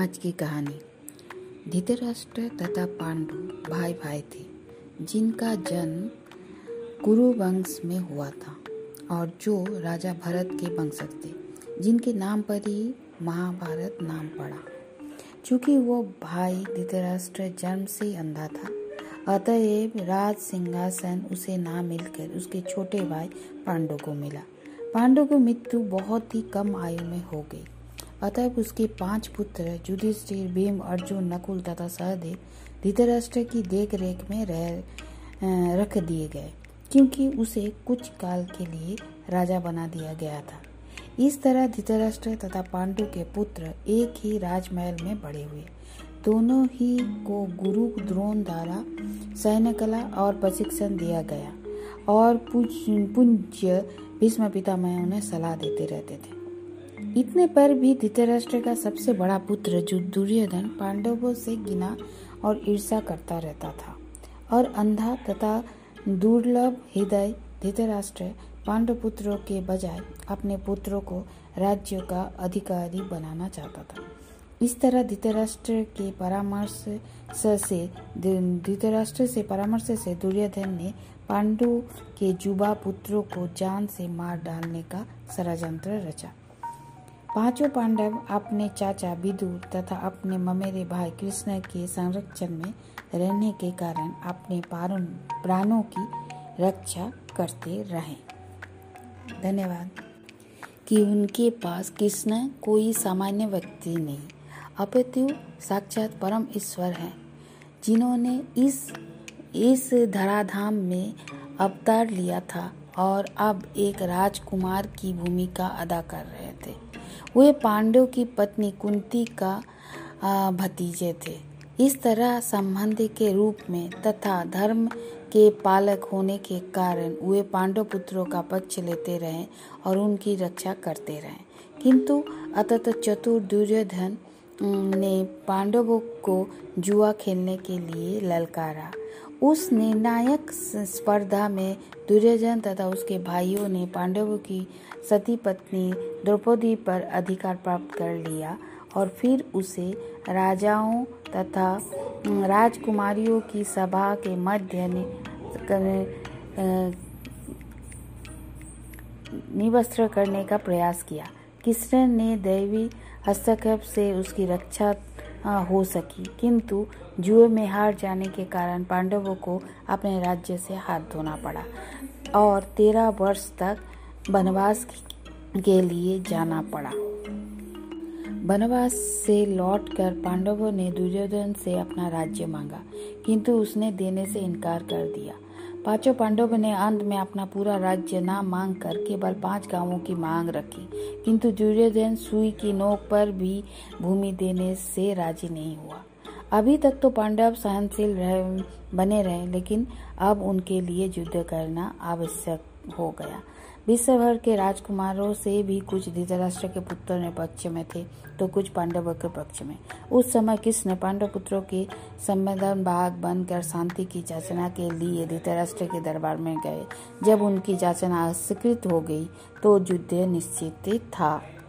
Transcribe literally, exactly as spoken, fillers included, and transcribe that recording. आज की कहानी। धृतराष्ट्र तथा पांडु भाई भाई थे, जिनका जन्म कुरु वंश में हुआ था और जो राजा भरत के वंशज थे, जिनके नाम पर ही महाभारत नाम पड़ा। चूँकि वो भाई धृतराष्ट्र जन्म से अंधा था, अतएव राज सिंहासन उसे ना मिलकर उसके छोटे भाई पांडु को मिला। पांडु को मृत्यु बहुत ही कम आयु में हो गई, अतः उसके पांच पुत्र युधिष्ठिर, भीम, अर्जुन, नकुल तथा सहदेव धृतराष्ट्र की देखरेख में रह रख दिए गए, क्योंकि उसे कुछ काल के लिए राजा बना दिया गया था। इस तरह धृतराष्ट्र तथा पांडु के पुत्र एक ही राजमहल में बड़े हुए। दोनों ही को गुरु द्रोण द्वारा सैन्यकला और प्रशिक्षण दिया गया और पूज्य भीष्म पितामह उन्हें सलाह देते रहते थे। इतने पर भी धृतराष्ट्र का सबसे बड़ा पुत्र जो दुर्योधन पांडवों से घृणा और ईर्ष्या करता रहता था, और अंधा तथा दुर्लभ हृदय धृतराष्ट्र पांडव पुत्रों के बजाय अपने पुत्रों को राज्य का अधिकारी बनाना चाहता था। इस तरह धृतराष्ट्र के परामर्श से धृतराष्ट्र से परामर्श से दुर्योधन ने पांडु के युवा पुत्रों को जान से मार डालने का षडयंत्र रचा। पांचों पांडव अपने चाचा विदुर तथा अपने ममेरे भाई कृष्ण के संरक्षण में रहने के कारण अपने प्राणों की रक्षा करते रहे। धन्यवाद कि उनके पास कृष्ण कोई सामान्य व्यक्ति नहीं, अपितु साक्षात परम ईश्वर हैं, जिन्होंने इस इस धराधाम में अवतार लिया था और अब एक राजकुमार की भूमिका अदा कर रहे थे। वे पांडव की पत्नी कुंती का भतीजे थे। इस तरह संबंधी के रूप में तथा धर्म के पालक होने के कारण वे पांडव पुत्रों का पक्ष लेते रहे और उनकी रक्षा करते रहे, किंतु अत्यंत चतुर दुर्योधन ने पांडवों को जुआ खेलने के लिए ललकारा। उस निर्णायक स्पर्धा में दुर्योधन तथा उसके भाइयों ने पांडवों की सती पत्नी द्रौपदी पर अधिकार प्राप्त कर लिया और फिर उसे राजाओं तथा राजकुमारियों की सभा के मध्य निवस्त्र करने का प्रयास किया। कृष्ण ने दैवी हस्तक्षेप से उसकी रक्षा हो सकी, किंतु जुए में हार जाने के कारण पांडवों को अपने राज्य से हाथ धोना पड़ा और तेरह वर्ष तक वनवास के लिए जाना पड़ा। वनवास से लौटकर पांडवों ने दुर्योधन से अपना राज्य मांगा, किंतु उसने देने से इनकार कर दिया। पांचों पांडवों ने अंत में अपना पूरा राज्य ना मांग कर केवल पांच गांवों की मांग रखी, किंतु दुर्योधन सुई की नोक पर भी भूमि देने से राजी नहीं हुआ। अभी तक तो पांडव सहनशील बने रहे, लेकिन अब उनके लिए युद्ध करना आवश्यक हो गया। विश्व भर के राजकुमारों से भी कुछ धृतराष्ट्र के पुत्रों ने पक्ष में थे तो कुछ पांडवों के पक्ष में। उस समय कृष्ण पांडव पुत्रों के संवेदन भाग बनकर शांति की याचना के लिए धृतराष्ट्र के दरबार में गए। जब उनकी याचना अस्वीकृत हो गई तो युद्ध निश्चित था।